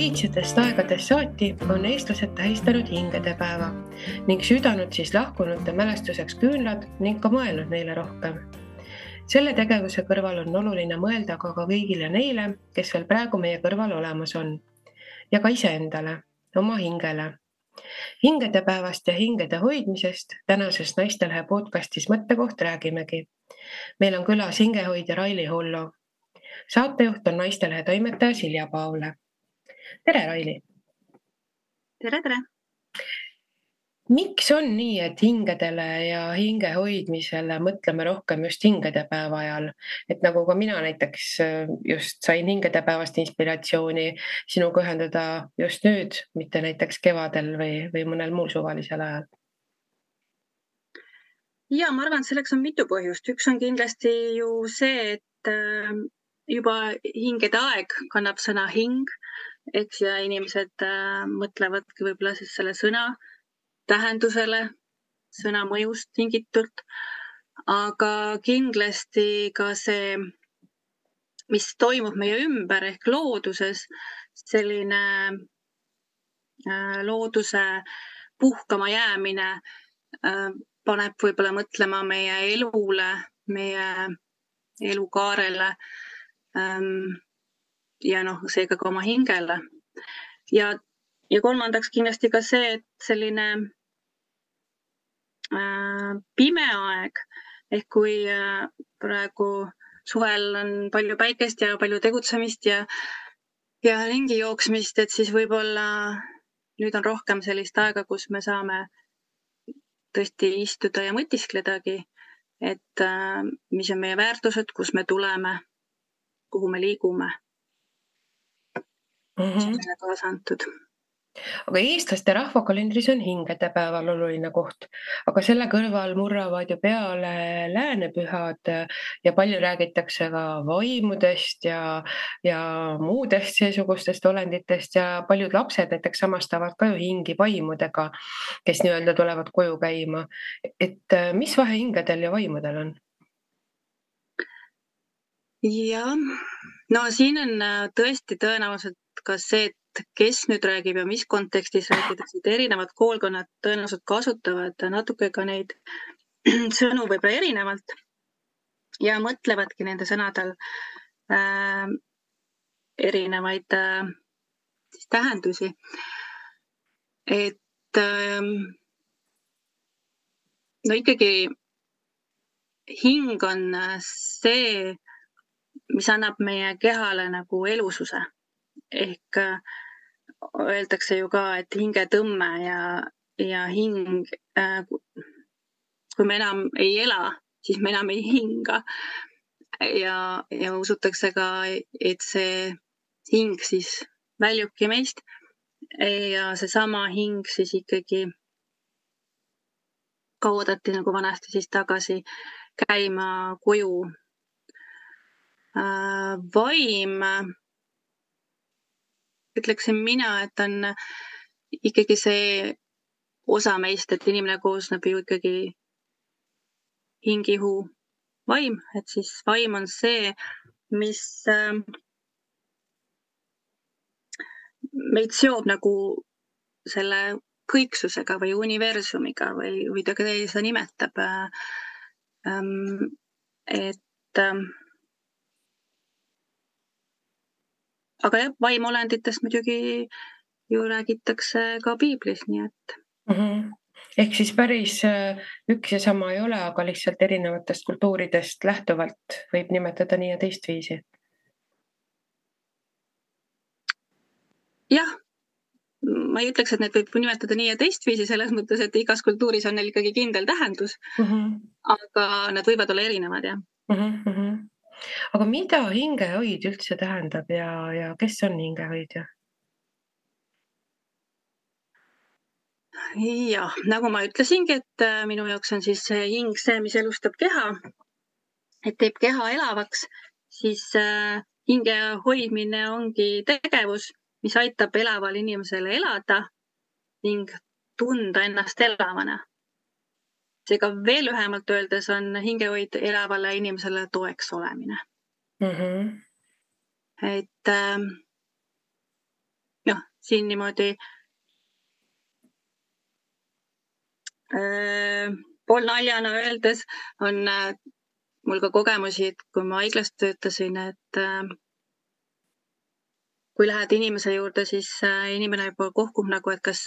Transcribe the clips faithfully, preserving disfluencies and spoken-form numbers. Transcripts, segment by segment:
iidsetest aegadest saati on eestlased tähistanud hingedepäeva ning südanud siis lahkunute mälestuseks küünlad ning ka mõelnud neile rohkem. Selle tegevuse kõrval on oluline mõelda ka kõigile neile, kes veel praegu meie kõrval olemas on. Ja ka iseendale, oma hingele. Hingedepäevast ja hingede hoidmisest tänases Naistelehe podcastis mõttekoht räägimegi. Meil on külas hingehoidja Raili Holló. Saatejuht on Naistelehe toimetaja Silja Tere. Tere, Raili! Tere, tere! Miks on nii, et hingedele ja hinge hoidmisele mõtleme rohkem just hingedepäeva ajal? Et nagu ka mina näiteks just sain hingedepäevast inspiratsiooni sinuga ühendada just nüüd, mitte näiteks kevadel või, või mõnel muul suvalisel ajal. Ja ma arvan, et selleks on mitu põhjust. Üks on kindlasti ju see, et juba hingede aeg kannab sõna hing, eks, ja inimesed mõtlevadki võib-olla siis selle sõna tähendusele, sõna mõjust tingitult, aga kindlasti ka see, mis toimub meie ümber ehk looduses, selline looduse puhkama jäämine paneb võib-olla mõtlema meie elule, meie elukaarele ja noh, seega ka oma hingele. Ja, ja kolmandaks kindlasti ka see, et selline äh, pime aeg, ehk kui äh, praegu suvel on palju päikest ja palju tegutsemist ja, ja ringi jooksmist, et siis võib-olla nüüd on rohkem sellist aega, kus me saame tõesti istuda ja mõtiskledagi, et äh, mis on meie väärtused, kus me tuleme, kuhu me liigume. Mm-hmm. See on kaasa antud. Aga eestlaste rahvakalendris on hingedepäeval oluline koht, aga selle kõrval murravad ju peale läänepühad ja palju räägitakse ka vaimudest ja, ja muudest seesugustest olenditest ja paljud lapsed näiteks samastavad ka ju hingi vaimudega, kes nii-öelda tulevad koju käima. Et mis vahe hingedel ja vaimudel on? Jah, no siin on tõesti tõenäoliselt ka see, et kes nüüd räägib ja mis kontekstis räägitakse, et erinevad koolkonnad tõenäoliselt kasutavad natuke ka neid sõnu võib-olla erinevalt ja mõtlevadki nende sõnadel äh, erinevaid äh, siis tähendusi. Et äh, no ikkagi hing on see, mis annab meie kehale nagu elususe. Ehk öeldakse ju ka, et hinge tõmme ja, ja hing, kui me enam ei ela, siis me enam ei hinga. Ja, ja usutakse ka, et see hing siis väljubki meist ja seesama hing siis ikkagi kaodati nagu vanasti siis tagasi käima koju. Vaim, ütleksin mina, et on ikkagi see osa meist, et inimene koosneb ju ikkagi hingihu vaim, et siis vaim on see, mis meid seob nagu selle kõiksusega või universumiga või, või ta seda nimetab. Et aga jah, vaimolenditest muidugi ju räägitakse ka piiblis, nii et. Mm-hmm. Ehk siis päris üks ja sama ei ole, aga lihtsalt erinevatest kultuuridest lähtuvalt võib nimetada nii ja teistviisi. Jah, ma ei ütleks, et need võib nimetada nii ja teistviisi selles mõttes, et igas kultuuris on neil ikkagi kindel tähendus, mm-hmm. aga nad võivad olla erinevad, jah. Mm-hmm. Aga mida hingehoid üldse tähendab ja, ja kes on hingehoidja? Ja nagu ma ütlesingi, et minu jaoks on siis see hing see, mis elustab keha, et teeb keha elavaks, siis hinge hoidmine ongi tegevus, mis aitab elaval inimesele elada ning tunda ennast elavana. Seega veel lühemalt öeldes on hingehoid elavale inimesele toeks olemine. Mm-hmm. Et äh, no, siin niimoodi pool naljana öeldes on mul ka kogemusi, kui ma haiglas töötasin, et kui lähed inimese juurde, siis inimene juba kohkub nagu, et kas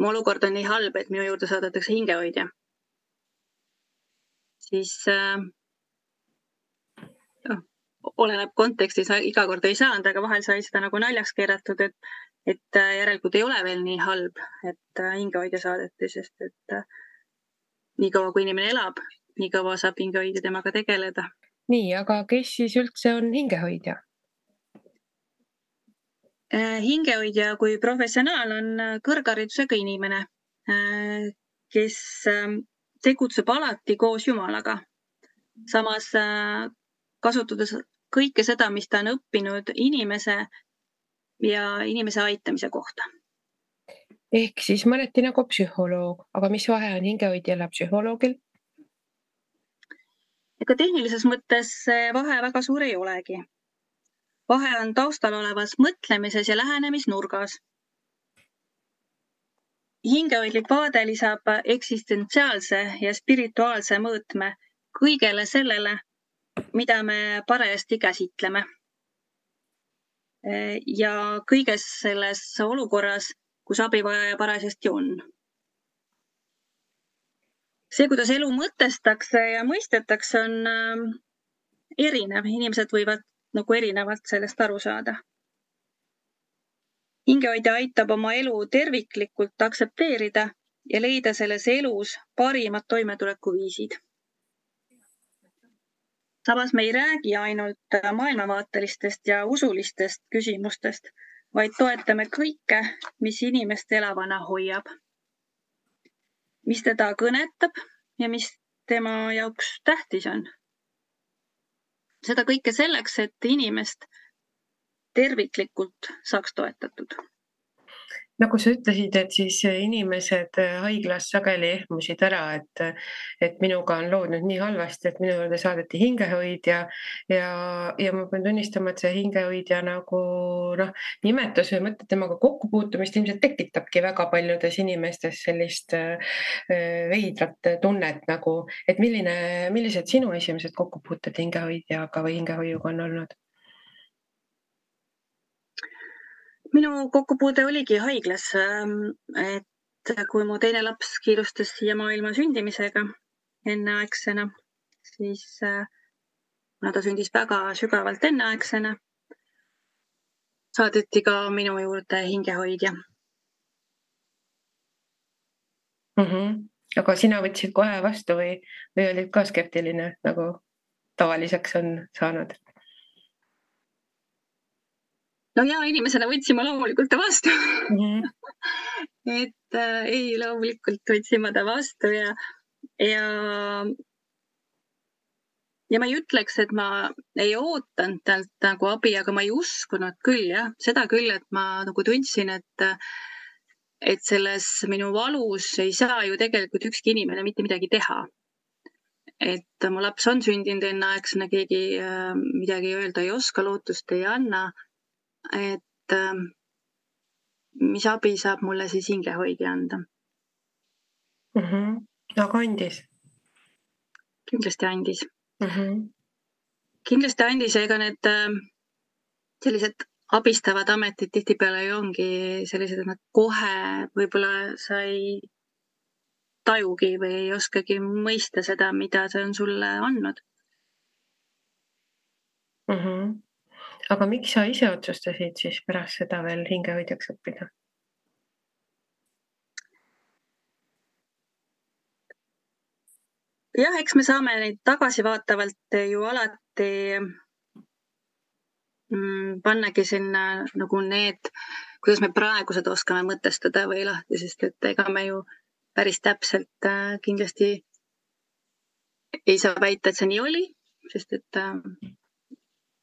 mu olukord on nii halb, et minu juurde saadetakse hingehoidja. Siis äh, oleneb kontekstis, iga kord ei saanud, aga vahel sai seda nagu naljaks keeratud, et et järelikult ei ole veel nii halb, et hingehoidja saadeti, sest et nii kaua kui inimene elab, nii kaua saab hingehoidja temaga tegeleda. Nii, aga kes siis üldse on hingehoidja? Hingehoidja kui professionaal on kõrgharidusega inimene, kes tegutseb alati koos Jumalaga. Samas kasutades kõike seda, mis ta on õppinud inimese ja inimese aitamise kohta. Ehk siis mõneti nagu psühholoog, aga mis vahe on hingehoidjal ja psühholoogil? Ega tehnilises mõttes vahe väga suur ei olegi. Vahe on taustal olevas mõtlemises ja lähenemisnurgas. Hingehoidlik vaade lisab eksistentsiaalse ja spirituaalse mõõtme kõigele sellele, mida me parajasti käsitleme. Ja kõiges selles olukorras, kus abivajaja parajasti on. See, kuidas elu mõtestakse ja mõistetakse, on erinev. Inimesed võivad nagu erinevalt sellest aru saada. Hingehoidja aitab oma elu terviklikult aksepteerida ja leida selles elus parimad toimetulekuviisid. Samas me ei räägi ainult maailmavaatelistest ja usulistest küsimustest, vaid toetame kõike, mis inimest elavana hoiab. Mis teda kõnetab ja mis tema jaoks tähtis on. Seda kõike selleks, et inimest terviklikult saaks toetatud. Nagu sa ütlesid, et siis inimesed haiglas sageli ehmusid ära, et, et minuga on loodnud nii halvasti, et minu juurde saadeti hingehoidja ja, ja ma pean tunnistama, et see hingehoidja nagu no, nimetus või mõte temaga kokkupuutumist ilmselt tekitabki väga paljudes inimestes sellist veidrat tunnet nagu, et milline, millised sinu esimesed kokkupuuted hingehoidjaga või hingehoiuga on olnud? Minu kokkupuude oligi haiglas, et kui mu teine laps kiirustas siia maailma sündimisega enneaegsena, siis no, ta sündis väga sügavalt enneaegsena. Saadeti ka minu juurde hingehoidja. Mm -hmm. Aga sina võtsid kohe vastu või, või olid ka skeptiline, nagu tavaliseks on saanud? No ja inimesena võtsin ma loomulikult ta vastu. Mm. et äh, ei, loomulikult võtsin ma ta vastu ja, ja, ja ma ei ütleks, et ma ei ootanud talt nagu abi, aga ma ei uskunud küll, jah. Seda küll, et ma nagu tundsin, et, et selles minu valus ei saa ju tegelikult ükski inimene mitte midagi teha. Et mu laps on sündinud enneaegsena, keegi äh, midagi öelda ei oska, lootust ei anna. Et mis abi saab mulle siis hingehoidja anda? Mm -hmm. Aga andis? Kindlasti andis. Mm -hmm. Kindlasti andis, ega need sellised abistavad ametid tihtipeale ju ongi sellised, et nad kohe võib-olla sa ei tajugi või ei oskagi mõista seda, mida see on sulle andnud. Mm -hmm. Aga miks sa ise otsustasid siis pärast seda veel hingehoidjaks õppida? Jah, eks me saame neid tagasivaatavalt ju alati pannagi sinna nagu need, kuidas me praegused oskame mõtestada või lahti, sest et ega me ju päris täpselt kindlasti ei saa väita, et see nii oli, sest et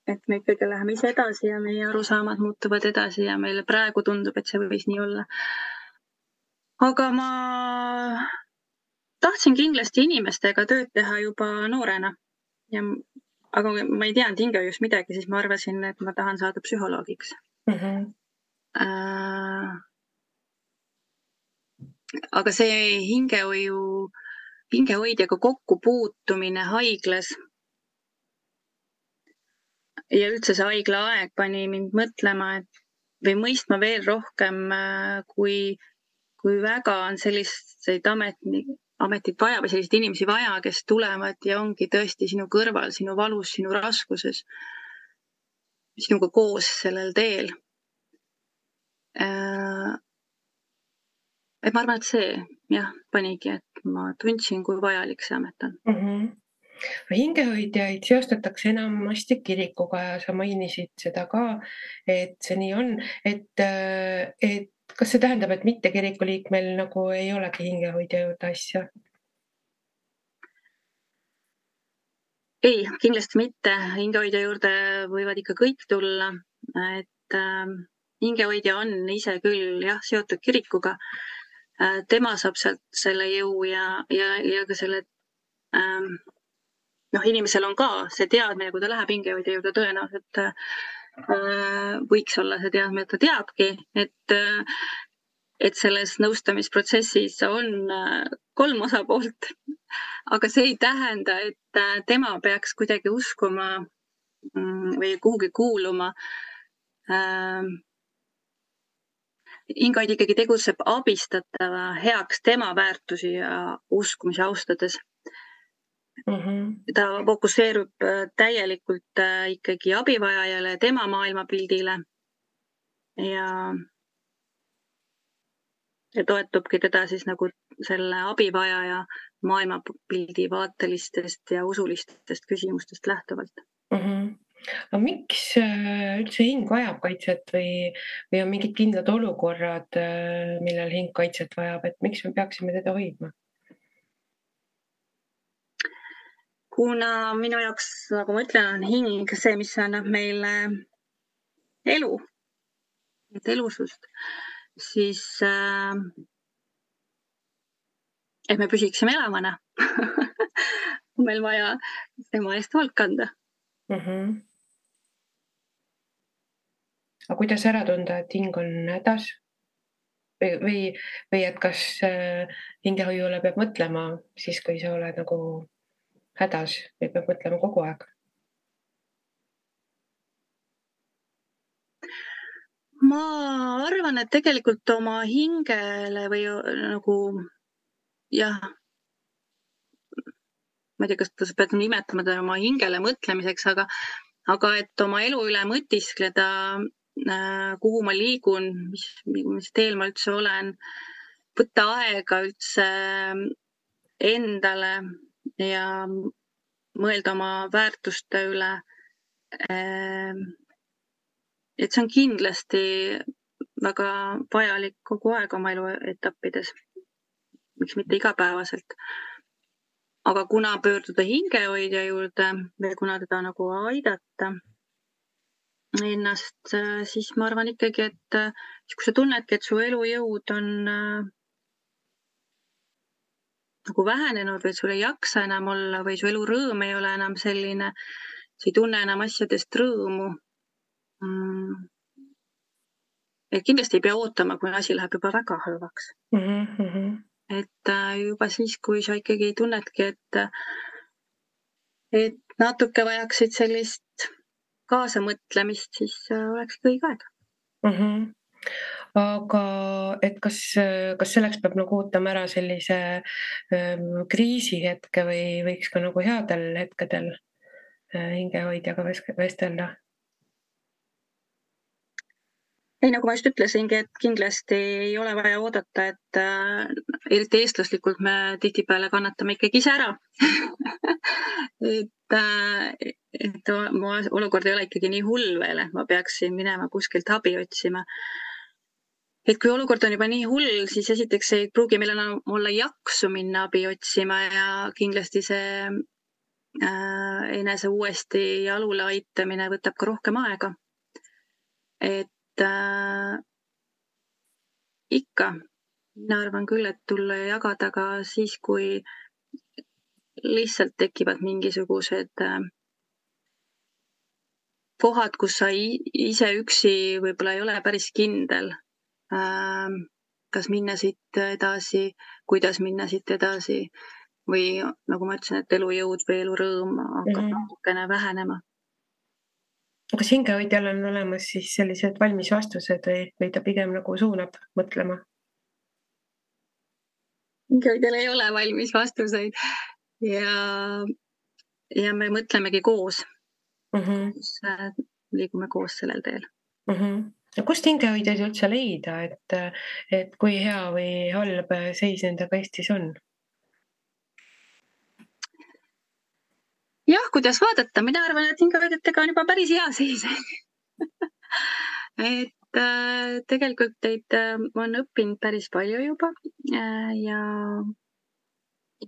et me ikkagi läheme ise edasi ja meie arusaamad muutuvad edasi ja meile praegu tundub, et see võis nii olla. Aga ma tahtsin kindlasti inimestega tööd teha juba noorena. Ja, aga ma ei teadnud hingehoiust midagi, siis ma arvasin, et ma tahan saada psühholoogiks. Mm -hmm. äh, aga see hingehoiu, hingehoidjaga kokkupuutumine haiglas ja üldse see haiglaaeg pani mind mõtlema, et või mõistma veel rohkem, kui, kui väga on selliseid ametid, ametid vaja või selliseid inimesi vaja, kes tulevad ja ongi tõesti sinu kõrval, sinu valus, sinu raskuses, sinuga koos sellel teel. Et ma arvan, et see jah, panigi, et ma tundsin, kui vajalik see amet on. Mm -hmm. Hingehoidjaid seostatakse enamasti kirikuga ja sa mainisid seda ka, et see nii on, et, et kas see tähendab, et mitte kirikuliikmel nagu ei olegi hingehoidja juurde asja? Ei, kindlasti mitte. Hingehoidja juurde võivad ikka kõik tulla. Et, äh, hingehoidja on ise küll jah, seotud kirikuga. Äh, tema saab sealt selle jõu ja, ja, ja ka selle... Äh, noh, inimesel on ka see teadmine, kui ta läheb hingehoidja juurde, tõenäoliselt äh, võiks olla see teadmine, et ta teabki, et, et selles nõustamisprotsessis on äh, kolm osapoolt. Aga see ei tähenda, et äh, tema peaks kuidagi uskuma või kuhugi kuuluma. Äh, Hingehoidja ikkagi tegutseb abistatava heaks tema väärtusi ja uskumisi austades. Mm-hmm. Ta fokuseerub täielikult ikkagi abivajajale, tema maailmapildile ja, ja toetubki teda siis nagu selle abivajaja maailmapildi vaatelistest ja usulistest küsimustest lähtuvalt. Mm-hmm. Aga miks üldse hing vajab kaitset või, või on mingid kindlad olukorrad, millal hing kaitset vajab, et miks me peaksime teda hoidma? Kuna minu jaoks, nagu ma ütlen, on hing see, mis annab meile elu, elusust, siis äh, et me püsiksime elavana. Meil vaja tema eest hoolt kanda. Mm -hmm. Aga kuidas ära tunda, et hing on hädas? Või, või, või et kas äh, hingehoiule peab mõtlema siis, kui sa oled nagu... hädas või peab mõtlema kogu aeg? Ma arvan, et tegelikult oma hingele või nagu, jah, ma ei tea, kas sa pead nimetama ta oma hingele mõtlemiseks, aga, aga et oma elu üle mõtiskleda, kuhu ma liigun, mis, mis teel ma üldse olen, võtta aega üldse endale, ja mõelda oma väärtuste üle. Et see on kindlasti väga vajalik kogu aeg oma elu etappides, miks mitte igapäevaselt. Aga kuna pöörduda hingehoidja juurde või kuna teda nagu aidata ennast, siis ma arvan ikkagi, et siis kui sa tunnedki, et su elujõud on nagu vähenenud või sul ei jaksa enam olla või su elu rõõm ei ole enam selline, sa ei tunne enam asjadest rõõmu. Et kindlasti ei pea ootama, kui asi läheb juba väga halvaks. Mm-hmm. Et juba siis, kui sa ikkagi tunnedki, et, et natuke vajaksid sellist kaasamõtlemist, siis oleks kõik aeg. Mm-hmm. Aga et kas, kas selleks peab nagu ootama ära sellise ähm, kriisi hetke või võiks ka nagu headel hetkedel äh, hingehoidjaga vestelda? Ei, nagu ma just ütlesingi, et kindlasti ei ole vaja oodata, et äh, eriti eestlaslikult me tihtipeale kannatame ikkagi ise ära. et, äh, et mu olukord ei ole ikkagi nii hull veel, et ma peaksin minema kuskilt abi otsima. Et kui olukord on juba nii hull, siis esiteks ei pruugi meil olla jaksu minna abi otsima ja kindlasti see äh, enese uuesti jalule aitamine võtab ka rohkem aega. Et äh, ikka, mina arvan küll, et tulla ja jagada ka siis, kui lihtsalt tekivad mingisugused äh, kohad, kus sa ise üksi võib-olla ei ole päris kindel, kas minna siit edasi, kuidas minna siit edasi või nagu ma ütlesin, et elujõud või elurõõm hakkab natukene vähenema. Kas hingehoidjal on olemas siis sellised valmis vastused või ta pigem nagu suunab mõtlema? Hingehoidjal ei ole valmis vastuseid ja, ja me mõtlemegi koos. Mm-hmm. Kus liigume koos sellel teel. Mm-hmm. Kust hingehoidjaid üldse leida, et, et kui hea või halb seis endaga Eestis on? Jah, kuidas vaadata. Mina arvan, et hingehoidjatega on juba päris hea seis. et äh, tegelikult teid äh, on õppinud päris palju juba äh, ja,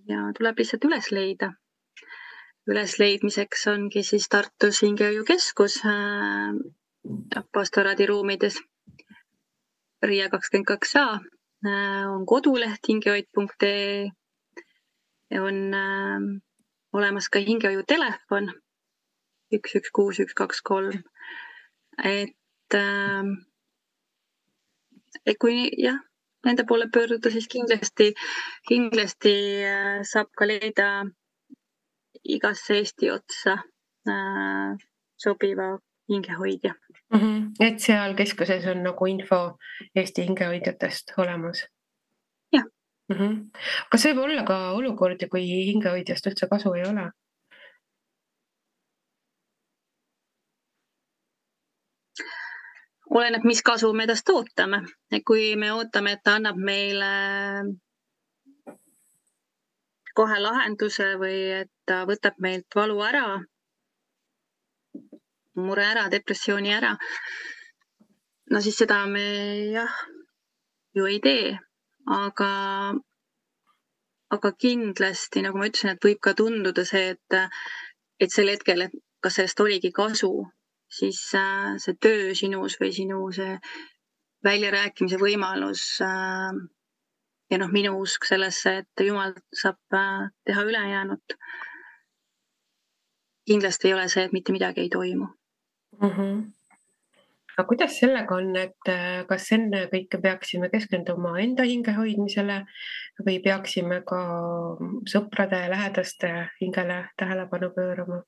ja tuleb lihtsalt üles leida. Ülesleidmiseks ongi siis Tartus hingehoiukeskus äh, Bastaradi ruumides Ria kakskümmend kaks A äh, on koduleht hingehoid punkt ee on äh, olemas ka hingehoiutelefon üks üks kuus üks kaks kolm et äh, et kui jah nende poole pöörduda siis kindlasti kindlasti äh, saab ka leida igasse Eesti otsa äh, sobiva hingehoidja. Mm-hmm. Et seal keskuses on nagu info Eesti hingehoidjatest olemas? Jah. Mm-hmm. Kas võib olla ka olukordi, kui hingehoidjast üldse kasu ei ole? Oleneb, mis kasu me tast ootame. Ja kui me ootame, et ta annab meile kohe lahenduse või et ta võtab meilt valu ära, mure ära, depressiooni ära. No siis seda me jah, ju ei tee, aga, aga kindlasti, nagu ma ütlesin, et võib ka tunduda see, et, et sel hetkel, et kas sellest oligi kasu, siis see töö sinus või sinu see väljarääkimise võimalus äh, ja noh, minu usk sellesse, et Jumal saab teha ülejäänud. Kindlasti ei ole see, et mitte midagi ei toimu. Mm-hmm. Aga kuidas sellega on, et kas enne kõike peaksime keskenduma enda hinge hoidmisele või peaksime ka sõprade ja lähedaste hingele tähelepanu pöörama?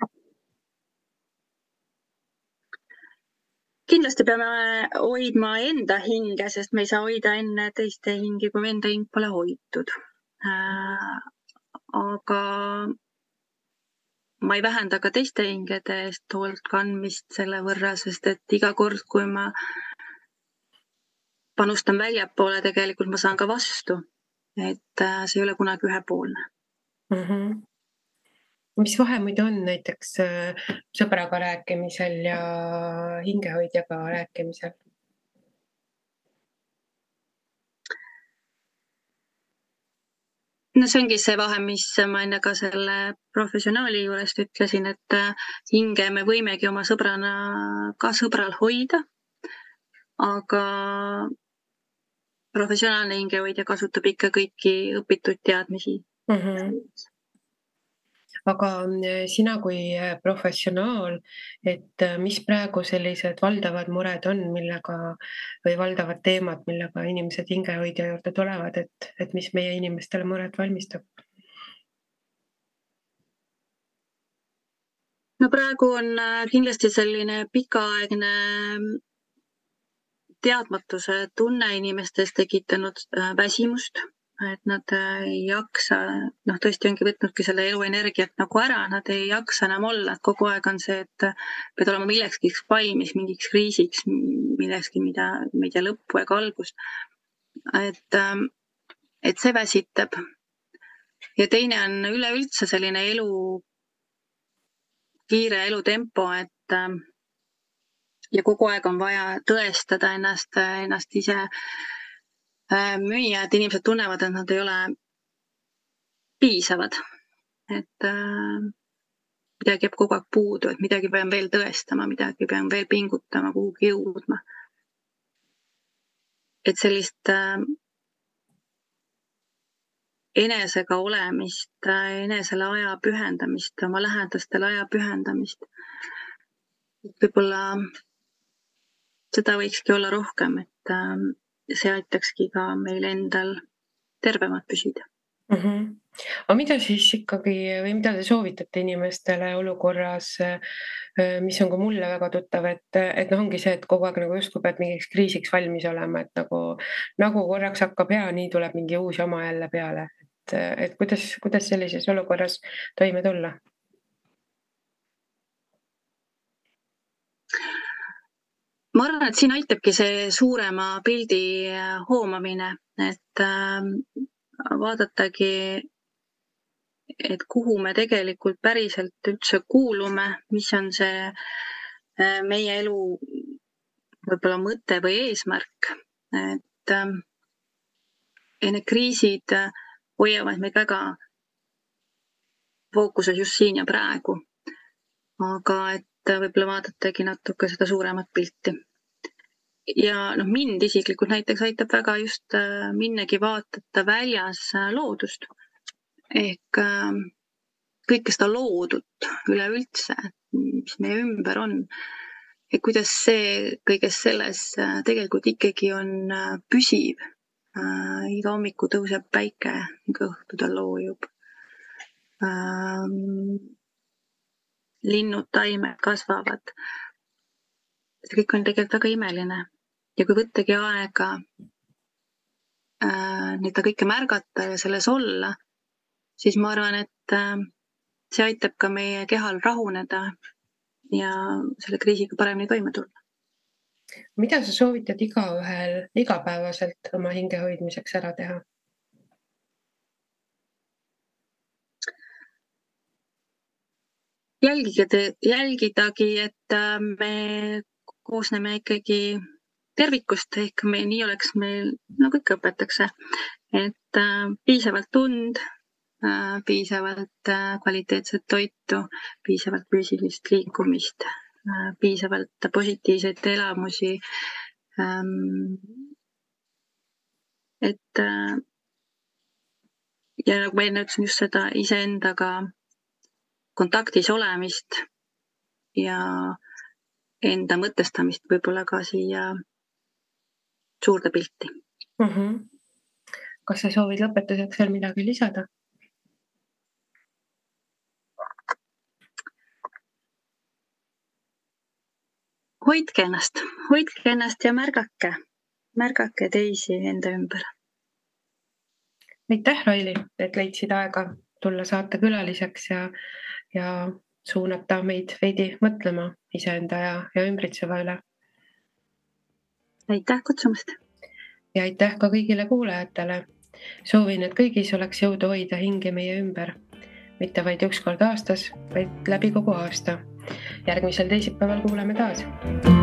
Kindlasti peame hoidma enda hinge, sest me ei saa hoida enne teiste hingi, kui me enda hing pole hoitud. Äh, aga ma ei vähenda ka teiste hingede eest hoolt kandmist selle võrra, sest et iga kord, kui ma panustan väljapoole, tegelikult ma saan ka vastu. Et äh, see ei ole kunagi ühepoolne. Mm-hmm. Mis vahe muidu on näiteks sõbraga rääkimisel ja hingehoidjaga rääkimisel? No see ongi see vahe, mis ma enne ka selle professionaali juurest ütlesin, et hinge me võimegi oma sõbrana ka sõbral hoida, aga professionaalne hingehoidja kasutab ikka kõiki õpitud teadmisi. Mm-hmm. Aga sina kui professionaal, et mis praegu sellised valdavad mured on, millega või valdavad teemad, millega inimesed hingehoidja juurde tulevad, et, et mis meie inimestele muret valmistab? No praegu on kindlasti selline pikaaegne teadmatuse tunne inimestes tekitanud väsimust. Et nad ei jaksa, noh tõesti ongi võtnudki selle eluenergiat nagu ära, nad ei jaksa enam olla, et kogu aeg on see, et pead olema millekski valmis, mingiks kriisiks, millekski, mida, mida lõppu ega algust. Et, et see väsitab. Ja teine on üleüldse selline elu, kiire elutempo, et ja kogu aeg on vaja tõestada ennast, ennast ise müüa, et inimesed tunnevad, et nad ei ole piisavad, et äh, midagi jääb kogu aeg puudu, et midagi pean veel tõestama, midagi pean veel pingutama, kuhugi jõudma. Et sellist äh, enesega olemist, enesele aja pühendamist, oma lähedastele aja pühendamist võib-olla seda võikski olla rohkem, et see aitakski ka meil endal tervemad püsida. Mm -hmm. Aga mida siis ikkagi või mida te soovitate inimestele olukorras, mis on ka mulle väga tuttav, et, et noh, ongi see, et kogu aeg nagu justkui pead mingiks kriisiks valmis olema, et nagu, nagu korraks hakkab hea, nii tuleb mingi uus jama jälle peale. Et, et kuidas, kuidas sellises olukorras toime tulla? Ma arvan, et siin aitabki see suurema pildi hoomamine, et vaadatagi, et kuhu me tegelikult päriselt üldse kuulume, mis on see meie elu võib-olla mõte või eesmärk. Et ja need kriisid hoiavad meid väga fookuses just siin ja praegu, aga et võib-olla vaadatagi natuke seda suuremat pilti. Ja noh, mind isiklikult näiteks aitab väga just minnegi vaatata väljas loodust. Ehk kõike seda loodut üleüldse, mis meie ümber on. Ja kuidas see kõiges selles tegelikult ikkagi on püsiv. Iga hommiku tõuseb päike, õhtu ta loojub. Linnud, taimed kasvavad. See kõik on tegelikult väga imeline. Ja kui võttagi aega äh, neid kõike märgata ja selles olla, siis ma arvan, et äh, see aitab ka meie kehal rahuneda ja selle kriisiga paremini toime tulla. Mida sa soovitad igaühel igapäevaselt oma hinge hoidmiseks ära teha? Jälgida, jälgidagi, et äh, me koosneme ikkagi tervikust, ehk me, nii oleks meil, nagu ikka õpetakse, et äh, piisavalt und, äh, piisavalt äh, kvaliteetset toitu, piisavalt füüsilist liikumist, äh, piisavalt positiivseid elamusi. Ähm, et äh, ja nagu ma enne ütlesin, just seda iseendaga kontaktis olemist ja enda mõtestamist võib-olla ka siia suurde pilti. Mm -hmm. Kas sa soovid lõpetuseks veel midagi lisada? Hoidke ennast, hoidke ennast ja märgake, märgake teisi enda ümber. Aitäh, Raili, et leidsid aega tulla saate külaliseks ja, ja suunata meid veidi mõtlema iseenda ja, ja ümbritseva üle. Aitäh kutsumast! Ja aitäh ka kõigile kuulajatele. Soovin, et kõigis oleks jõudu hoida hinge meie ümber. Mitte vaid üks kord aastas, vaid läbi kogu aasta. Järgmisel teisipäeval kuuleme taas.